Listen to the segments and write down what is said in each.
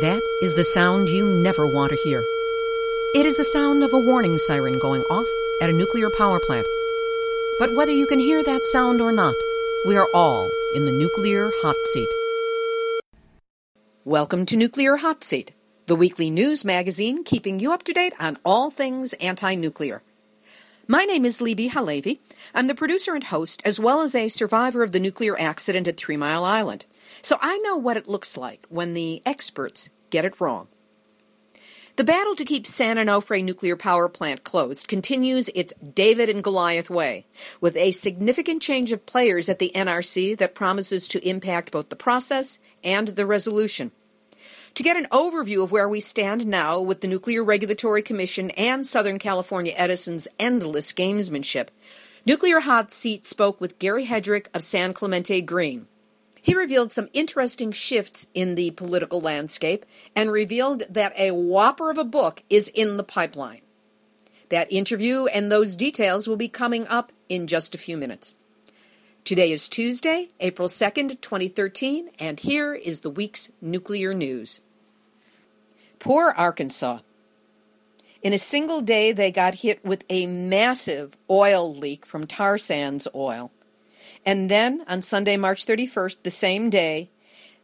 That is the sound you never want to hear. It is the sound of a warning siren going off at a nuclear power plant. But whether you can hear that sound or not, we are all in the nuclear hot seat. Welcome to Nuclear Hot Seat, the weekly news magazine keeping you up to date on all things anti-nuclear. My name is Libby Halevi. I'm the producer and host, as well as a survivor of the nuclear accident at 3 Mile Island. So I know what it looks like when the experts get it wrong. The battle to keep San Onofre Nuclear Power Plant closed continues its David and Goliath way, with a significant change of players at the NRC that promises to impact both the process and the resolution. To get an overview of where we stand now with the Nuclear Regulatory Commission and Southern California Edison's endless gamesmanship, Nuclear Hot Seat spoke with Gary Hedrick of San Clemente Green. He revealed some interesting shifts in the political landscape and revealed that a whopper of a book is in the pipeline. That interview and those details will be coming up in just a few minutes. Today is Tuesday, April 2nd, 2013, and here is the week's nuclear news. Poor Arkansas. In a single day, they got hit with a massive oil leak from tar sands oil. And then, on Sunday, March 31st, the same day,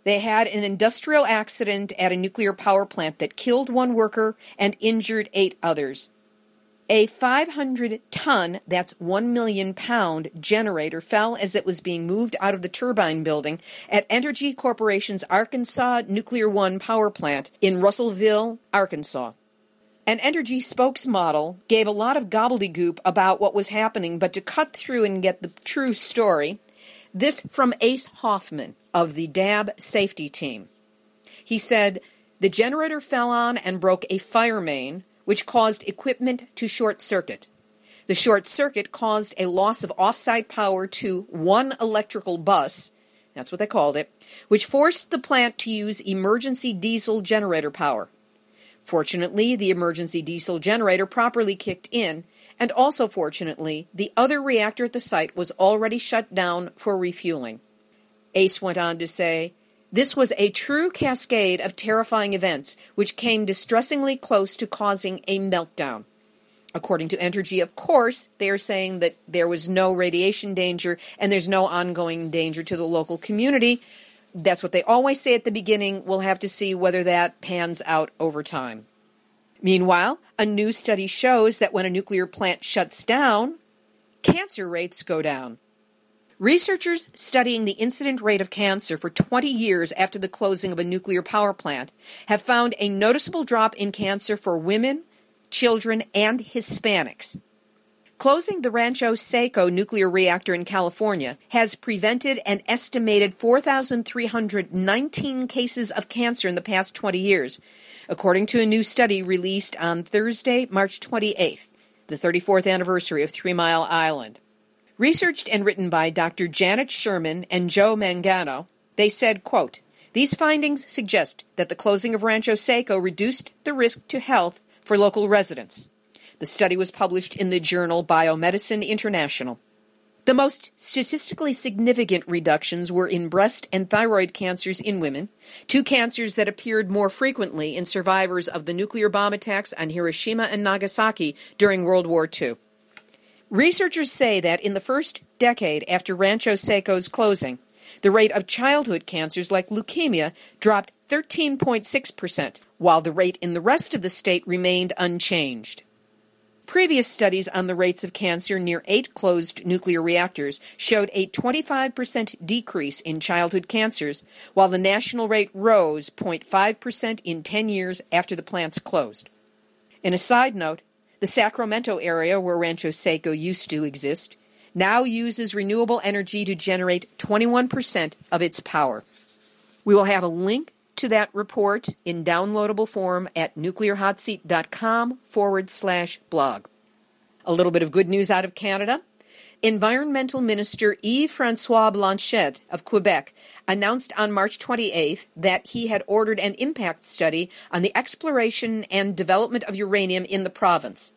they had an industrial accident at a nuclear power plant that killed one worker and injured 8 others. A 500-ton, that's 1 million pound, generator fell as it was being moved out of the turbine building at Entergy Corporation's Arkansas Nuclear One Power Plant in Russellville, Arkansas. An Entergy spokesmodel gave a lot of gobbledygook about what was happening, but to cut through and get the true story, this from Ace Hoffman of the DAB safety team. He said, the generator fell on and broke a fire main, which caused equipment to short circuit. The short circuit caused a loss of off-site power to one electrical bus, that's what they called it, which forced the plant to use emergency diesel generator power. Fortunately, the emergency diesel generator properly kicked in, and also fortunately, the other reactor at the site was already shut down for refueling. Ace went on to say, this was a true cascade of terrifying events, which came distressingly close to causing a meltdown. According to Entergy, of course, they are saying that there was no radiation danger and there's no ongoing danger to the local community. That's what they always say at the beginning. We'll have to see whether that pans out over time. Meanwhile, a new study shows that when a nuclear plant shuts down, cancer rates go down. Researchers studying the incident rate of cancer for 20 years after the closing of a nuclear power plant have found a noticeable drop in cancer for women, children, and Hispanics. Closing the Rancho Seco nuclear reactor in California has prevented an estimated 4,319 cases of cancer in the past 20 years, according to a new study released on Thursday, March 28th, the 34th anniversary of 3 Mile Island. Researched and written by Dr. Janet Sherman and Joe Mangano, they said, quote, these findings suggest that the closing of Rancho Seco reduced the risk to health for local residents. The study was published in the journal Biomedicine International. The most statistically significant reductions were in breast and thyroid cancers in women, two cancers that appeared more frequently in survivors of the nuclear bomb attacks on Hiroshima and Nagasaki during World War II. Researchers say that in the first decade after Rancho Seco's closing, the rate of childhood cancers like leukemia dropped 13.6%, while the rate in the rest of the state remained unchanged. Previous studies on the rates of cancer near 8 closed nuclear reactors showed a 25% decrease in childhood cancers, while the national rate rose 0.5% in 10 years after the plants closed. In a side note, the Sacramento area where Rancho Seco used to exist now uses renewable energy to generate 21% of its power. We will have a link to that report in downloadable form at NuclearHotSeat.com/blog. A little bit of good news out of Canada. Environmental Minister Yves-Francois Blanchet of Quebec announced on March 28th that he had ordered an impact study on the exploration and development of uranium in the province.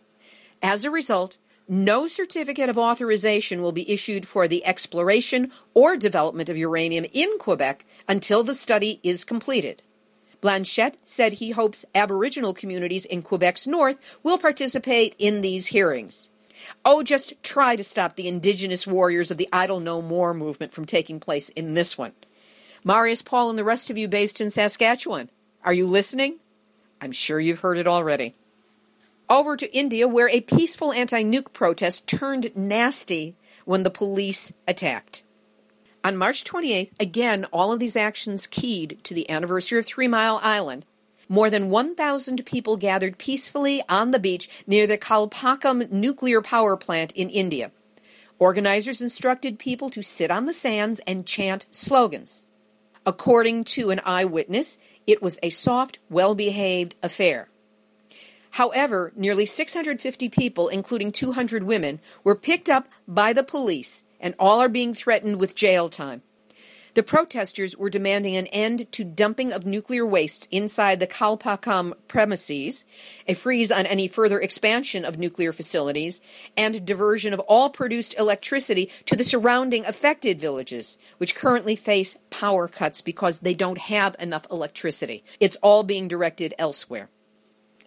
As a result, no certificate of authorization will be issued for the exploration or development of uranium in Quebec until the study is completed. Blanchet said he hopes Aboriginal communities in Quebec's north will participate in these hearings. Oh, just try to stop the indigenous warriors of the Idle No More movement from taking place in this one. Marius Paul and the rest of you based in Saskatchewan, are you listening? I'm sure you've heard it already. Over to India, where a peaceful anti-nuke protest turned nasty when the police attacked. On March 28th, again, all of these actions keyed to the anniversary of 3 Mile Island. More than 1,000 people gathered peacefully on the beach near the Kalpakkam nuclear power plant in India. Organizers instructed people to sit on the sands and chant slogans. According to an eyewitness, it was a soft, well-behaved affair. However, nearly 650 people, including 200 women, were picked up by the police, and all are being threatened with jail time. The protesters were demanding an end to dumping of nuclear waste inside the Kalpakkam premises, a freeze on any further expansion of nuclear facilities, and diversion of all produced electricity to the surrounding affected villages, which currently face power cuts because they don't have enough electricity. It's all being directed elsewhere.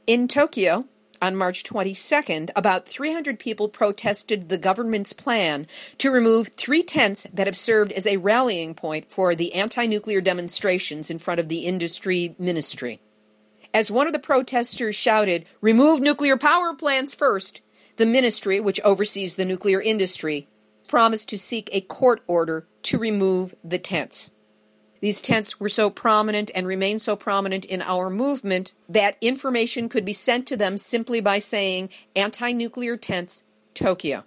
In Tokyo, on March 22nd, about 300 people protested the government's plan to remove three tents that have served as a rallying point for the anti-nuclear demonstrations in front of the industry ministry. As one of the protesters shouted, "Remove nuclear power plants first," the ministry, which oversees the nuclear industry, promised to seek a court order to remove the tents. These tents were so prominent and remain so prominent in our movement that information could be sent to them simply by saying, "Anti-nuclear tents, Tokyo."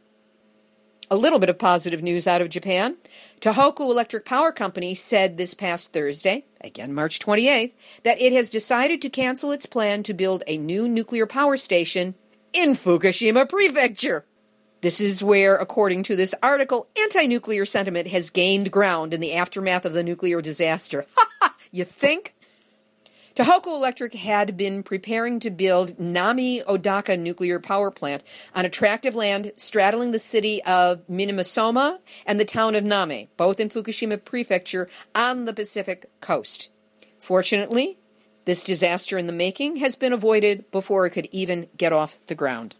A little bit of positive news out of Japan. Tohoku Electric Power Company said this past Thursday, again March 28th, that it has decided to cancel its plan to build a new nuclear power station in Fukushima Prefecture. This is where, according to this article, anti-nuclear sentiment has gained ground in the aftermath of the nuclear disaster. Ha ha! You think? Tohoku Electric had been preparing to build Nami Odaka Nuclear Power Plant on attractive land straddling the city of Minamisoma and the town of Name, both in Fukushima Prefecture on the Pacific coast. Fortunately, this disaster in the making has been avoided before it could even get off the ground.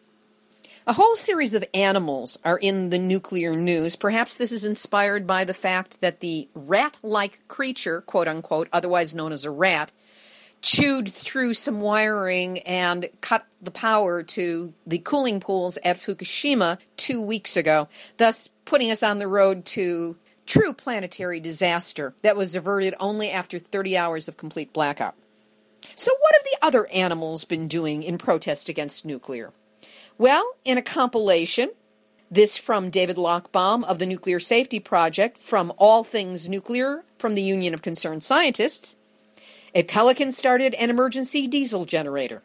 A whole series of animals are in the nuclear news. Perhaps this is inspired by the fact that the rat-like creature, quote-unquote, otherwise known as a rat, chewed through some wiring and cut the power to the cooling pools at Fukushima 2 weeks ago, thus putting us on the road to true planetary disaster that was averted only after 30 hours of complete blackout. So what have the other animals been doing in protest against nuclear? Well, in a compilation, this from David Lockbaum of the Nuclear Safety Project, from All Things Nuclear, from the Union of Concerned Scientists, a pelican started an emergency diesel generator.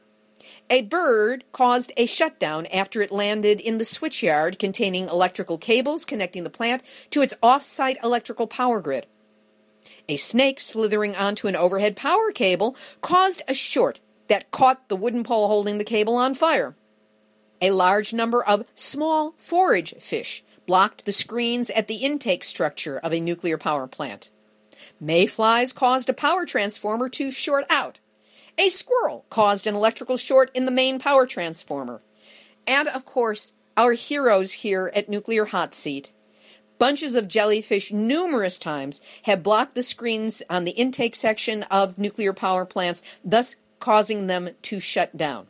A bird caused a shutdown after it landed in the switchyard containing electrical cables connecting the plant to its off-site electrical power grid. A snake slithering onto an overhead power cable caused a short that caught the wooden pole holding the cable on fire. A large number of small forage fish blocked the screens at the intake structure of a nuclear power plant. Mayflies caused a power transformer to short out. A squirrel caused an electrical short in the main power transformer. And, of course, our heroes here at Nuclear Hot Seat. Bunches of jellyfish numerous times have blocked the screens on the intake section of nuclear power plants, thus causing them to shut down,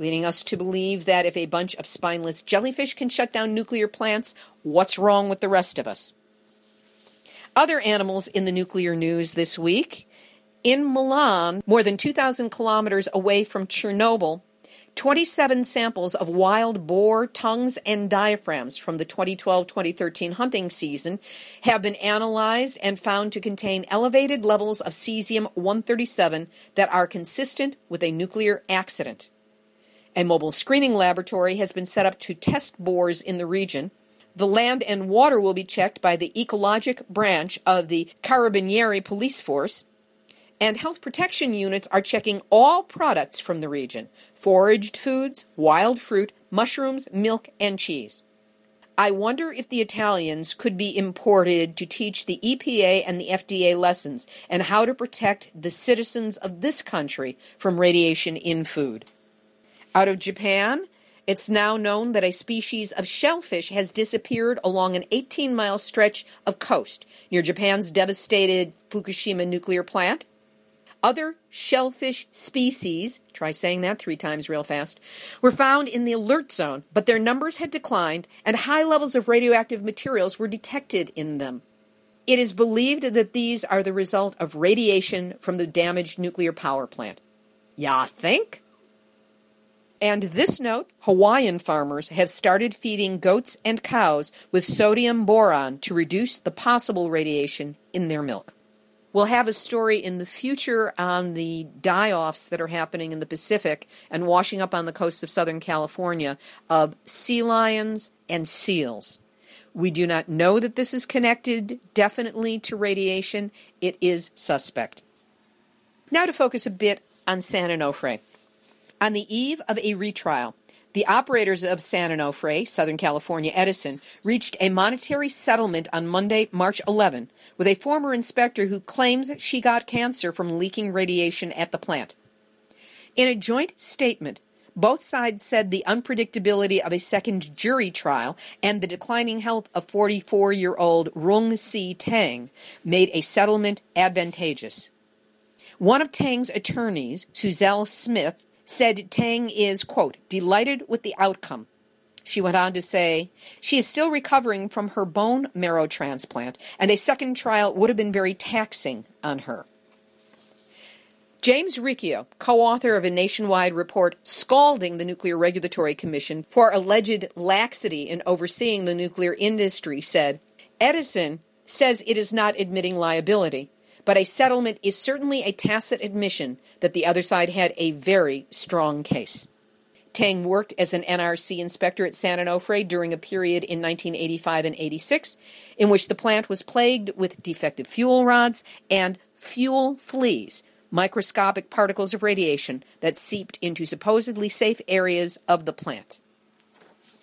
leading us to believe that if a bunch of spineless jellyfish can shut down nuclear plants, what's wrong with the rest of us? Other animals in the nuclear news this week. In Milan, more than 2,000 kilometers away from Chernobyl, 27 samples of wild boar tongues and diaphragms from the 2012-2013 hunting season have been analyzed and found to contain elevated levels of cesium-137 that are consistent with a nuclear accident. A mobile screening laboratory has been set up to test boars in the region. The land and water will be checked by the ecologic branch of the Carabinieri police force. And health protection units are checking all products from the region, foraged foods, wild fruit, mushrooms, milk, and cheese. I wonder if the Italians could be imported to teach the EPA and the FDA lessons and how to protect the citizens of this country from radiation in food. Out of Japan, it's now known that a species of shellfish has disappeared along an 18-mile stretch of coast near Japan's devastated Fukushima nuclear plant. Other shellfish species, try saying that three times real fast, were found in the alert zone, but their numbers had declined and high levels of radioactive materials were detected in them. It is believed that these are the result of radiation from the damaged nuclear power plant. Ya think? And this note, Hawaiian farmers have started feeding goats and cows with sodium boron to reduce the possible radiation in their milk. We'll have a story in the future on the die-offs that are happening in the Pacific and washing up on the coasts of Southern California of sea lions and seals. We do not know that this is connected definitely to radiation. It is suspect. Now to focus a bit on San Onofre. On the eve of a retrial, the operators of San Onofre, Southern California Edison, reached a monetary settlement on Monday, March 11, with a former inspector who claims she got cancer from leaking radiation at the plant. In a joint statement, both sides said the unpredictability of a second jury trial and the declining health of 44-year-old Rung Si Tang made a settlement advantageous. One of Tang's attorneys, Suzelle Smith, said Tang is, quote, delighted with the outcome. She went on to say, she is still recovering from her bone marrow transplant, and a second trial would have been very taxing on her. James Riccio, co-author of a nationwide report scalding the Nuclear Regulatory Commission for alleged laxity in overseeing the nuclear industry, said, Edison says it is not admitting liability, but a settlement is certainly a tacit admission that the other side had a very strong case. Tang worked as an NRC inspector at San Onofre during a period in 1985 and 86 in which the plant was plagued with defective fuel rods and fuel fleas, microscopic particles of radiation that seeped into supposedly safe areas of the plant.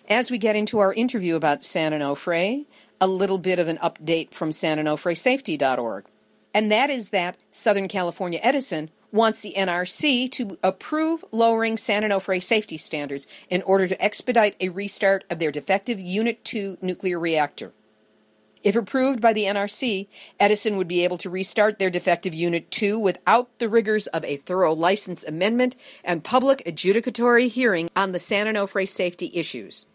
As we get into our interview about San Onofre, a little bit of an update from sanclementegreen.org. And that is that Southern California Edison wants the NRC to approve lowering San Onofre safety standards in order to expedite a restart of their defective Unit 2 nuclear reactor. If approved by the NRC, Edison would be able to restart their defective Unit 2 without the rigors of a thorough license amendment and public adjudicatory hearing on the San Onofre safety issues.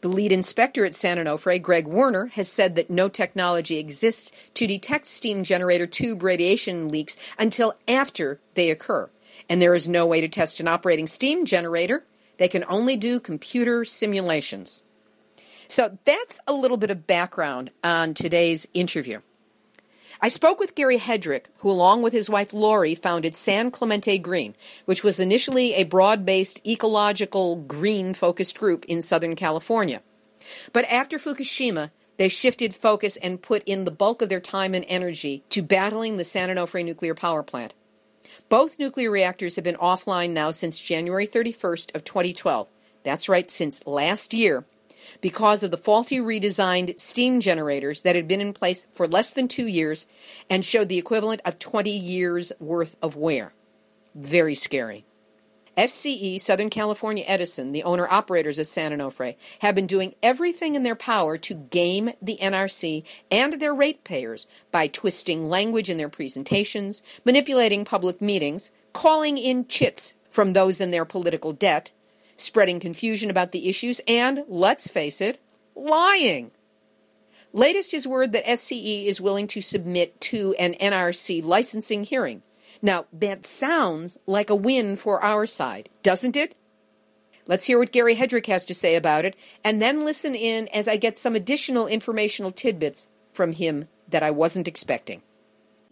The lead inspector at San Onofre, Greg Werner, has said that no technology exists to detect steam generator tube radiation leaks until after they occur, and there is no way to test an operating steam generator. They can only do computer simulations. So that's a little bit of background on today's interview. I spoke with Gary Hedrick, who along with his wife Lori founded San Clemente Green, which was initially a broad-based ecological green-focused group in Southern California. But after Fukushima, they shifted focus and put in the bulk of their time and energy to battling the San Onofre nuclear power plant. Both nuclear reactors have been offline now since January 31st of 2012. That's right, since last year, because of the faulty redesigned steam generators that had been in place for less than 2 years and showed the equivalent of 20 years' worth of wear. Very scary. SCE, Southern California Edison, the owner-operators of San Onofre, have been doing everything in their power to game the NRC and their ratepayers by twisting language in their presentations, manipulating public meetings, calling in chits from those in their political debt, spreading confusion about the issues, and, let's face it, lying. Latest is word that SCE is willing to submit to an NRC licensing hearing. Now, that sounds like a win for our side, doesn't it? Let's hear what Gary Hedrick has to say about it, and then listen in as I get some additional informational tidbits from him that I wasn't expecting.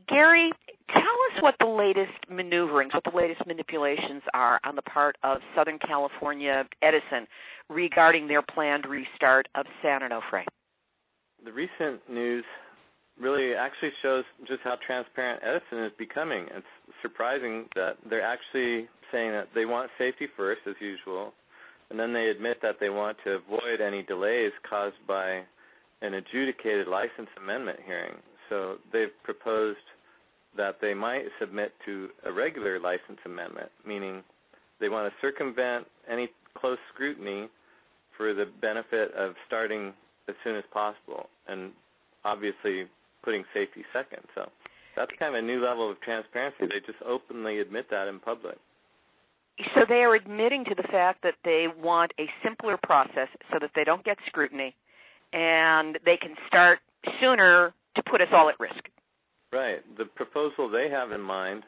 Gary, tell us what the latest maneuverings, what the latest manipulations are on the part of Southern California Edison regarding their planned restart of San Onofre. The recent news really actually shows just how transparent Edison is becoming. It's surprising that they're actually saying that they want safety first, as usual, And then they admit that they want to avoid any delays caused by an adjudicated license amendment hearing. So they've proposed that they might submit to a regular license amendment, meaning they want to circumvent any close scrutiny for the benefit of starting as soon as possible and obviously putting safety second. So that's kind of a new level of transparency. They just openly admit that in public. So they are admitting to the fact that they want a simpler process so that they don't get scrutiny and they can start sooner to put us all at risk. Right. The proposal they have in mind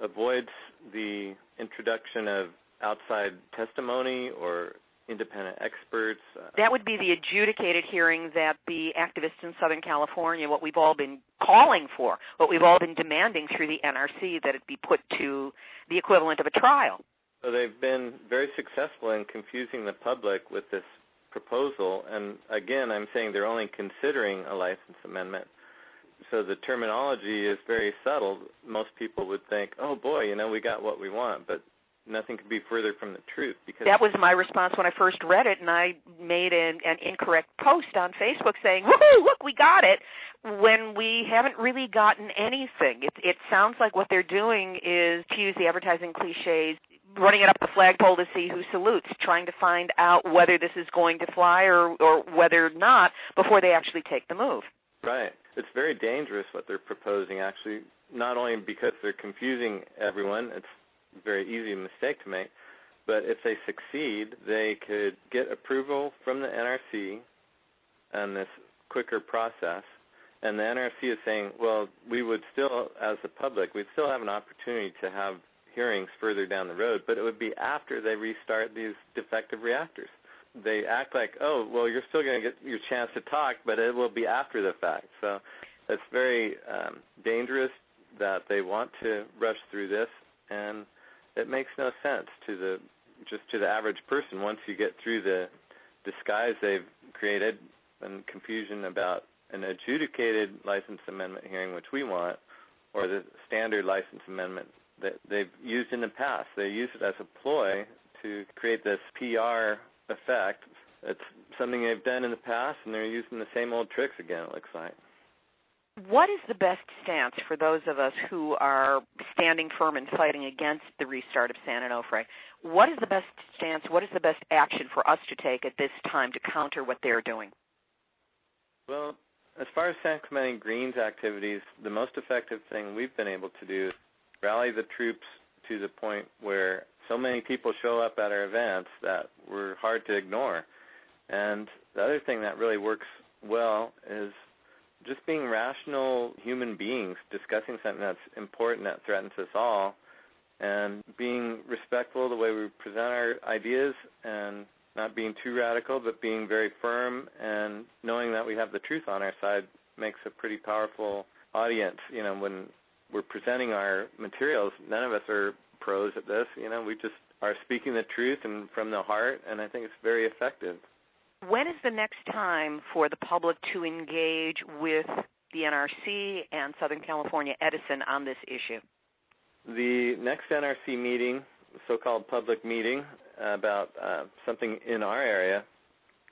avoids the introduction of outside testimony or independent experts. That would be the adjudicated hearing that the activists in Southern California, what we've all been calling for, what we've all been demanding through the NRC, that it be put to the equivalent of a trial. So they've been very successful in confusing the public with this proposal. And again, I'm saying they're only considering a license amendment. So the terminology is very subtle. Most people would think, oh, boy, you know, we got what we want. But nothing could be further from the truth. Because that was my response when I first read it, and I made an incorrect post on Facebook saying, woohoo, look, we got it, when we haven't really gotten anything. It sounds like what they're doing is, to use the advertising cliches, running it up the flagpole to see who salutes, trying to find out whether this is going to fly or whether not before they actually take the move. Right. It's very dangerous what they're proposing, actually, not only because they're confusing everyone, it's very easy mistake to make, but if they succeed, they could get approval from the NRC on this quicker process, and the NRC is saying, well, we would still, as the public, we'd still have an opportunity to have hearings further down the road, but it would be after they restart these defective reactors. They act like, oh, well, you're still going to get your chance to talk, but it will be after the fact. So it's very dangerous that they want to rush through this, and it makes no sense to the average person once you get through the disguise they've created and confusion about an adjudicated license amendment hearing, which we want, or the standard license amendment that they've used in the past. They use it as a ploy to create this PR effect. It's something they've done in the past, and they're using the same old tricks again, it looks like. What is the best stance for those of us who are standing firm and fighting against the restart of San Onofre? What is the best stance? What is the best action for us to take at this time to counter what they're doing? Well, as far as San Clemente Green's activities, the most effective thing we've been able to do is rally the troops to the point where so many people show up at our events that we're hard to ignore. And the other thing that really works well is just being rational human beings, discussing something that's important that threatens us all, and being respectful of the way we present our ideas and not being too radical, but being very firm and knowing that we have the truth on our side makes a pretty powerful audience. You know, when we're presenting our materials, none of us are pros at this. You know, we just are speaking the truth and from the heart, and I think it's very effective. When is the next time for the public to engage with the NRC and Southern California Edison on this issue? The next NRC meeting, so-called public meeting, about something in our area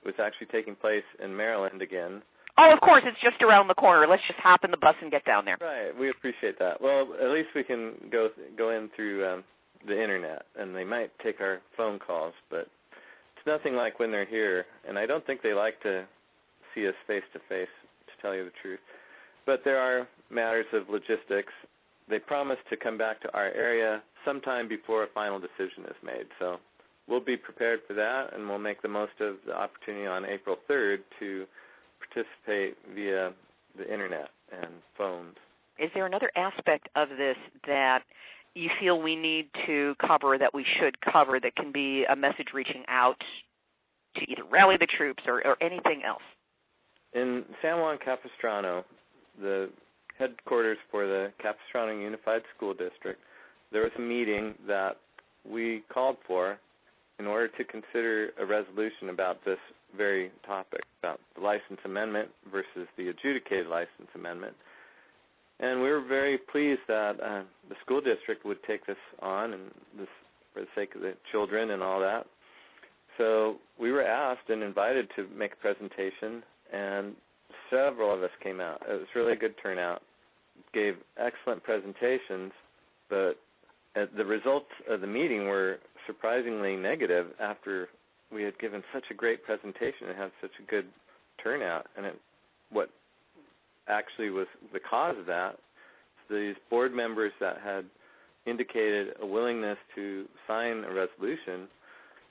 was actually taking place in Maryland again. Oh, of course, it's just around the corner. Let's just hop in the bus and get down there. Right, we appreciate that. Well, at least we can go in through the Internet, and they might take our phone calls, but it's nothing like when they're here, and I don't think they like to see us face-to-face, to tell you the truth. But there are matters of logistics. They promised to come back to our area sometime before a final decision is made. So we'll be prepared for that, and we'll make the most of the opportunity on April 3rd to participate via the Internet and phones. Is there another aspect of this that you feel we need to cover, that we should cover, that can be a message reaching out to either rally the troops or anything else? In San Juan Capistrano, the headquarters for the Capistrano Unified School District, there was a meeting that we called for in order to consider a resolution about this very topic, about the license amendment versus the adjudicated license amendment. And we were very pleased that the school district would take this on, and this for the sake of the children and all that. so we were asked and invited to make a presentation, and several of us came out. It was really a good turnout. Gave excellent presentations, but the results of the meeting were surprisingly negative after we had given such a great presentation and had such a good turnout. And what actually was the cause of that, these board members that had indicated a willingness to sign a resolution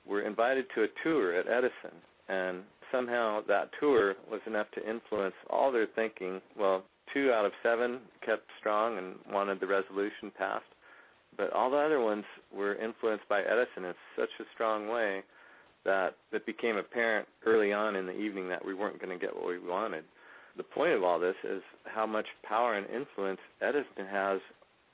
were invited to a tour at Edison, and somehow that tour was enough to influence all their thinking. Well, 2 out of 7 kept strong and wanted the resolution passed, but all the other ones were influenced by Edison in such a strong way that it became apparent early on in the evening that we weren't going to get what we wanted. The point of all this is how much power and influence Edison has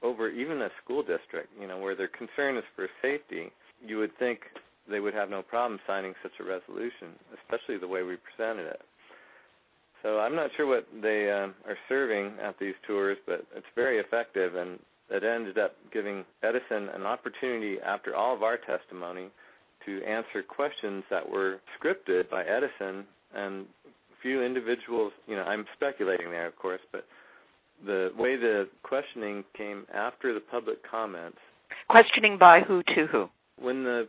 over even a school district, you know, where their concern is for safety. You would think they would have no problem signing such a resolution, especially the way we presented it. So I'm not sure what they are serving at these tours, but it's very effective, and it ended up giving Edison an opportunity after all of our testimony to answer questions that were scripted by Edison, and few individuals, you know, I'm speculating there, of course, but the way the questioning came after the public comments. Questioning by who to who? When the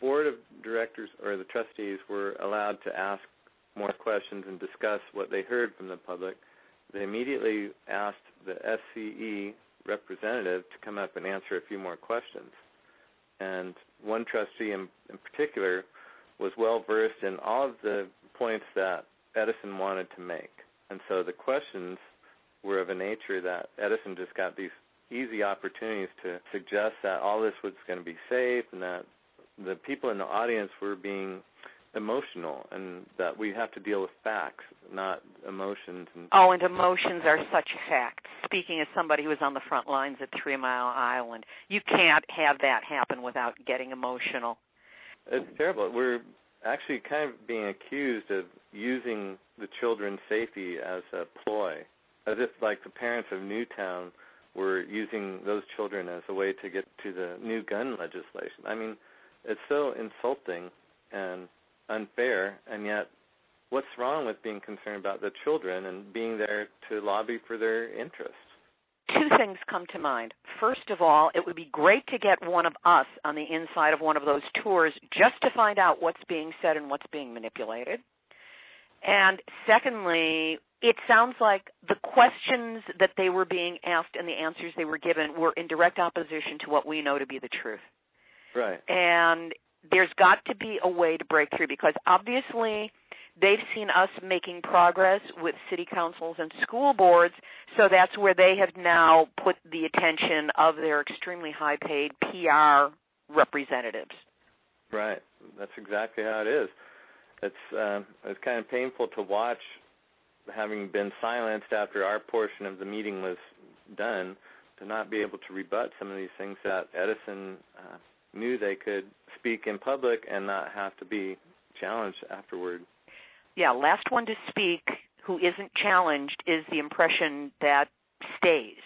board of directors or the trustees were allowed to ask more questions and discuss what they heard from the public, they immediately asked the SCE representative to come up and answer a few more questions. And one trustee in particular was well-versed in all of the points that Edison wanted to make. And so the questions were of a nature that Edison just got these easy opportunities to suggest that all this was going to be safe and that the people in the audience were being emotional and that we have to deal with facts, not emotions. Oh, and emotions are such facts. Speaking as somebody who was on the front lines at 3 Mile Island, you can't have that happen without getting emotional. It's terrible. We're actually kind of being accused of using the children's safety as a ploy, as if like the parents of Newtown were using those children as a way to get to the new gun legislation. I mean, it's so insulting and unfair, and yet what's wrong with being concerned about the children and being there to lobby for their interests? Two things come to mind. First of all, it would be great to get one of us on the inside of one of those tours just to find out what's being said and what's being manipulated. And secondly, it sounds like the questions that they were being asked and the answers they were given were in direct opposition to what we know to be the truth. Right. And there's got to be a way to break through, because obviously they've seen us making progress with city councils and school boards, so that's where they have now put the attention of their extremely high-paid PR representatives. Right. That's exactly how it is. It's kind of painful to watch, having been silenced after our portion of the meeting was done, to not be able to rebut some of these things that Edison knew they could speak in public and not have to be challenged afterward. Yeah, last one to speak who isn't challenged is the impression that stays.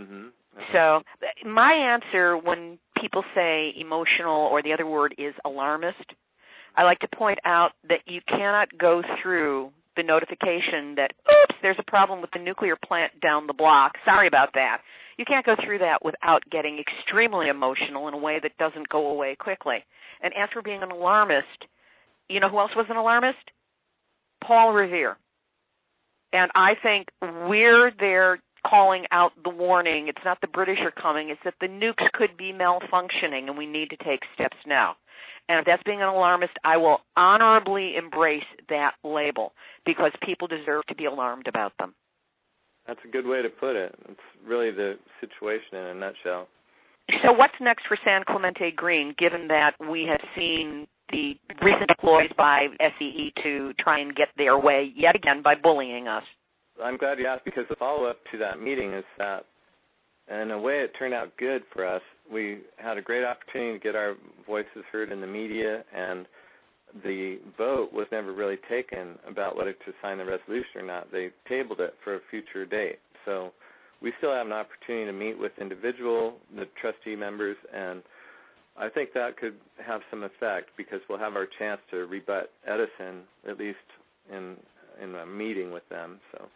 Mm-hmm. Okay. So my answer when people say emotional, or the other word is alarmist, I like to point out that you cannot go through the notification that, oops, there's a problem with the nuclear plant down the block. Sorry about that. You can't go through that without getting extremely emotional in a way that doesn't go away quickly. And as for being an alarmist, you know who else was an alarmist? Paul Revere. And I think we're there calling out the warning. It's not the British are coming. It's that the nukes could be malfunctioning and we need to take steps now. And if that's being an alarmist, I will honorably embrace that label, because people deserve to be alarmed about them. That's a good way to put it. It's really the situation in a nutshell. So what's next for San Clemente Green, given that we have seen the recent ploys by SCE to try and get their way yet again by bullying us? I'm glad you asked, because the follow-up to that meeting is that, in a way, it turned out good for us. We had a great opportunity to get our voices heard in the media, and the vote was never really taken about whether to sign the resolution or not. They tabled it for a future date. So we still have an opportunity to meet with the trustee members, and I think that could have some effect because we'll have our chance to rebut Edison, at least in a meeting with them. So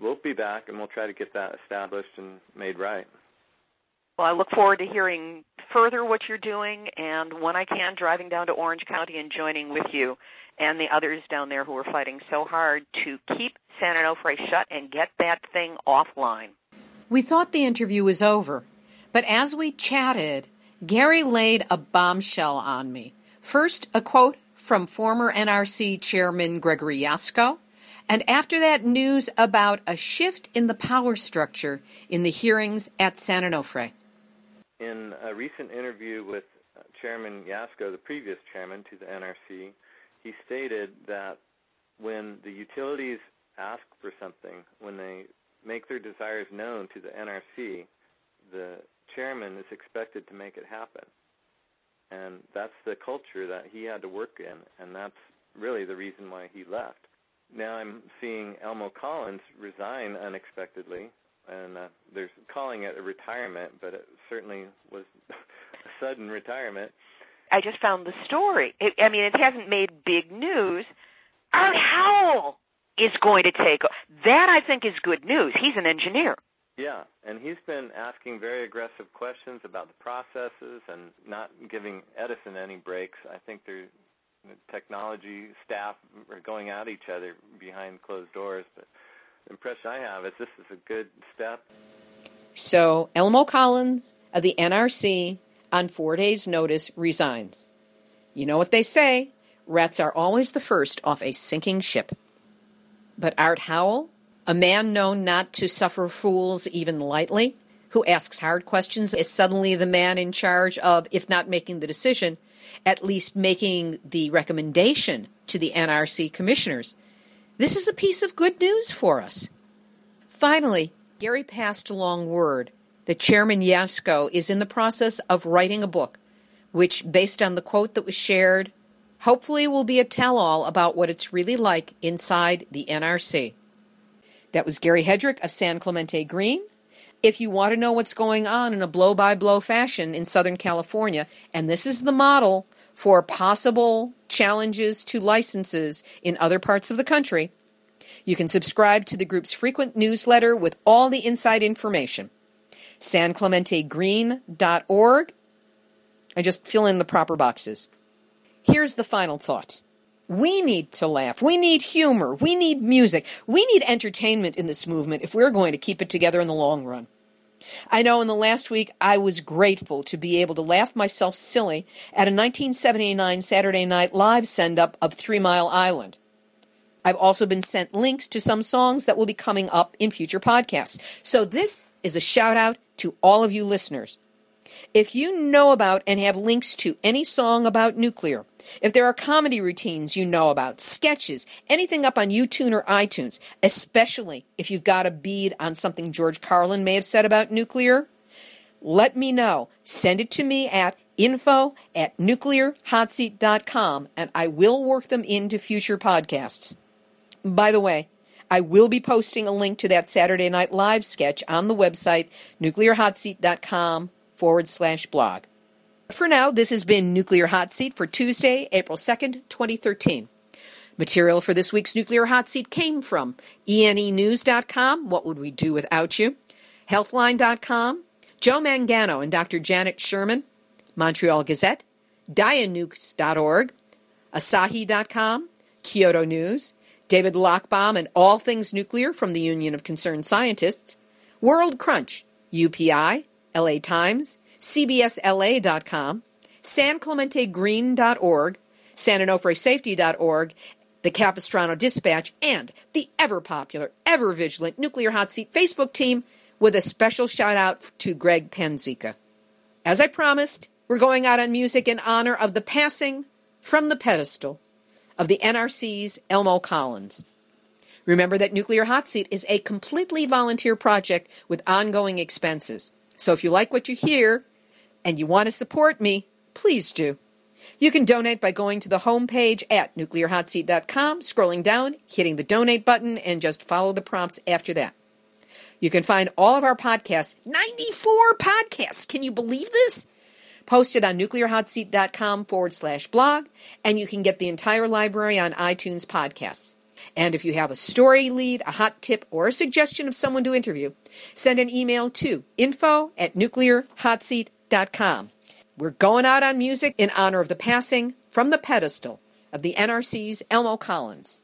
we'll be back, and we'll try to get that established and made right. Well, I look forward to hearing further what you're doing, and when I can, driving down to Orange County and joining with you and the others down there who are fighting so hard to keep San Onofre shut and get that thing offline. We thought the interview was over, but as we chatted, Gary laid a bombshell on me. First, a quote from former NRC Chairman Gregory Yasko, and after that, news about a shift in the power structure in the hearings at San Onofre. In a recent interview with Chairman Yasko, the previous chairman to the NRC, he stated that when the utilities ask for something, when they make their desires known to the NRC, the chairman is expected to make it happen. And that's the culture that he had to work in, and that's really the reason why he left. Now I'm seeing Elmo Collins resign unexpectedly, and they're calling it a retirement, but it certainly was a sudden retirement. I just found the story. It hasn't made big news. Art Howell is going to take over. That, I think, is good news. He's an engineer. Yeah, and he's been asking very aggressive questions about the processes and not giving Edison any breaks. I think the technology staff are going at each other behind closed doors, but the impression I have is this is a good step. So Elmo Collins of the NRC, on 4 days' notice, resigns. You know what they say, rats are always the first off a sinking ship. But Art Howell, a man known not to suffer fools even lightly, who asks hard questions, is suddenly the man in charge of, if not making the decision, at least making the recommendation to the NRC commissioners. This is a piece of good news for us. Finally, Gary passed along word that Chairman Yasko is in the process of writing a book, which, based on the quote that was shared, hopefully will be a tell-all about what it's really like inside the NRC. That was Gary Hedrick of San Clemente Green. If you want to know what's going on in a blow-by-blow fashion in Southern California, and this is the model for possible challenges to licenses in other parts of the country, you can subscribe to the group's frequent newsletter with all the inside information. sanclementegreen.org. I just fill in the proper boxes. Here's the final thought. We need to laugh. We need humor. We need music. We need entertainment in this movement if we're going to keep it together in the long run. I know in the last week I was grateful to be able to laugh myself silly at a 1979 Saturday Night Live send-up of 3 Mile Island. I've also been sent links to some songs that will be coming up in future podcasts. So this is a shout-out to all of you listeners. If you know about and have links to any song about nuclear, if there are comedy routines you know about, sketches, anything up on YouTunes or iTunes, especially if you've got a bead on something George Carlin may have said about nuclear, let me know. Send it to me at info@NuclearHotSeat.com, and I will work them into future podcasts. By the way, I will be posting a link to that Saturday Night Live sketch on the website, NuclearHotSeat.com/blog. For now, this has been Nuclear Hot Seat for Tuesday, April 2nd, 2013. Material for this week's Nuclear Hot Seat came from enenews.com, What Would We Do Without You?, healthline.com, Joe Mangano and Dr. Janet Sherman, Montreal Gazette, dianukes.org, asahi.com, Kyoto News, David Lockbaum and All Things Nuclear from the Union of Concerned Scientists, World Crunch, UPI, LA Times, cbsla.com, sanclementegreen.org, San Onofre safety.org, the Capistrano Dispatch, and the ever-popular, ever-vigilant Nuclear Hot Seat Facebook team, with a special shout-out to Greg Panzica. As I promised, we're going out on music in honor of the passing from the pedestal of the NRC's Elmo Collins. Remember that Nuclear Hot Seat is a completely volunteer project with ongoing expenses. So if you like what you hear and you want to support me, please do. You can donate by going to the homepage at NuclearHotSeat.com, scrolling down, hitting the donate button, and just follow the prompts after that. You can find all of our podcasts, 94 podcasts, can you believe this? posted on NuclearHotSeat.com/blog, and you can get the entire library on iTunes podcasts. And if you have a story lead, a hot tip, or a suggestion of someone to interview, send an email to info@nuclearhotseat.com. We're going out on music in honor of the passing from the pedestal of the NRC's Elmo Collins.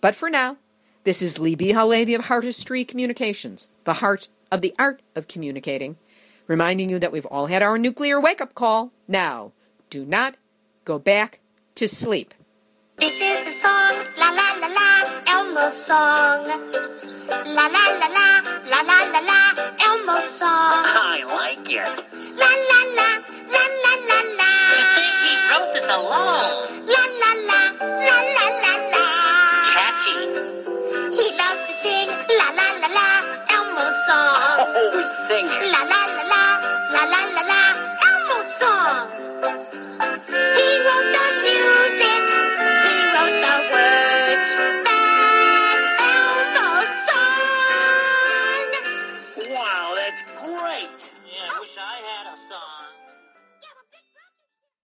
But for now, this is Libby Halevi of Heartistry Communications, the heart of the art of communicating, reminding you that we've all had our nuclear wake-up call. Now, do not go back to sleep. This is the song, la la la la, Elmo's song. La la la la, la la la la, Elmo's song. I like it. La la la, la la la la. To think he wrote this alone. La la la, la la la la. Catchy. He loves to sing, la la la la, Elmo's song. Oh, we sing it. La la la la, la la la la, Elmo's song. He wrote the music. The words that Elmo's song. Wow, that's great. Yeah, I wish I had a song.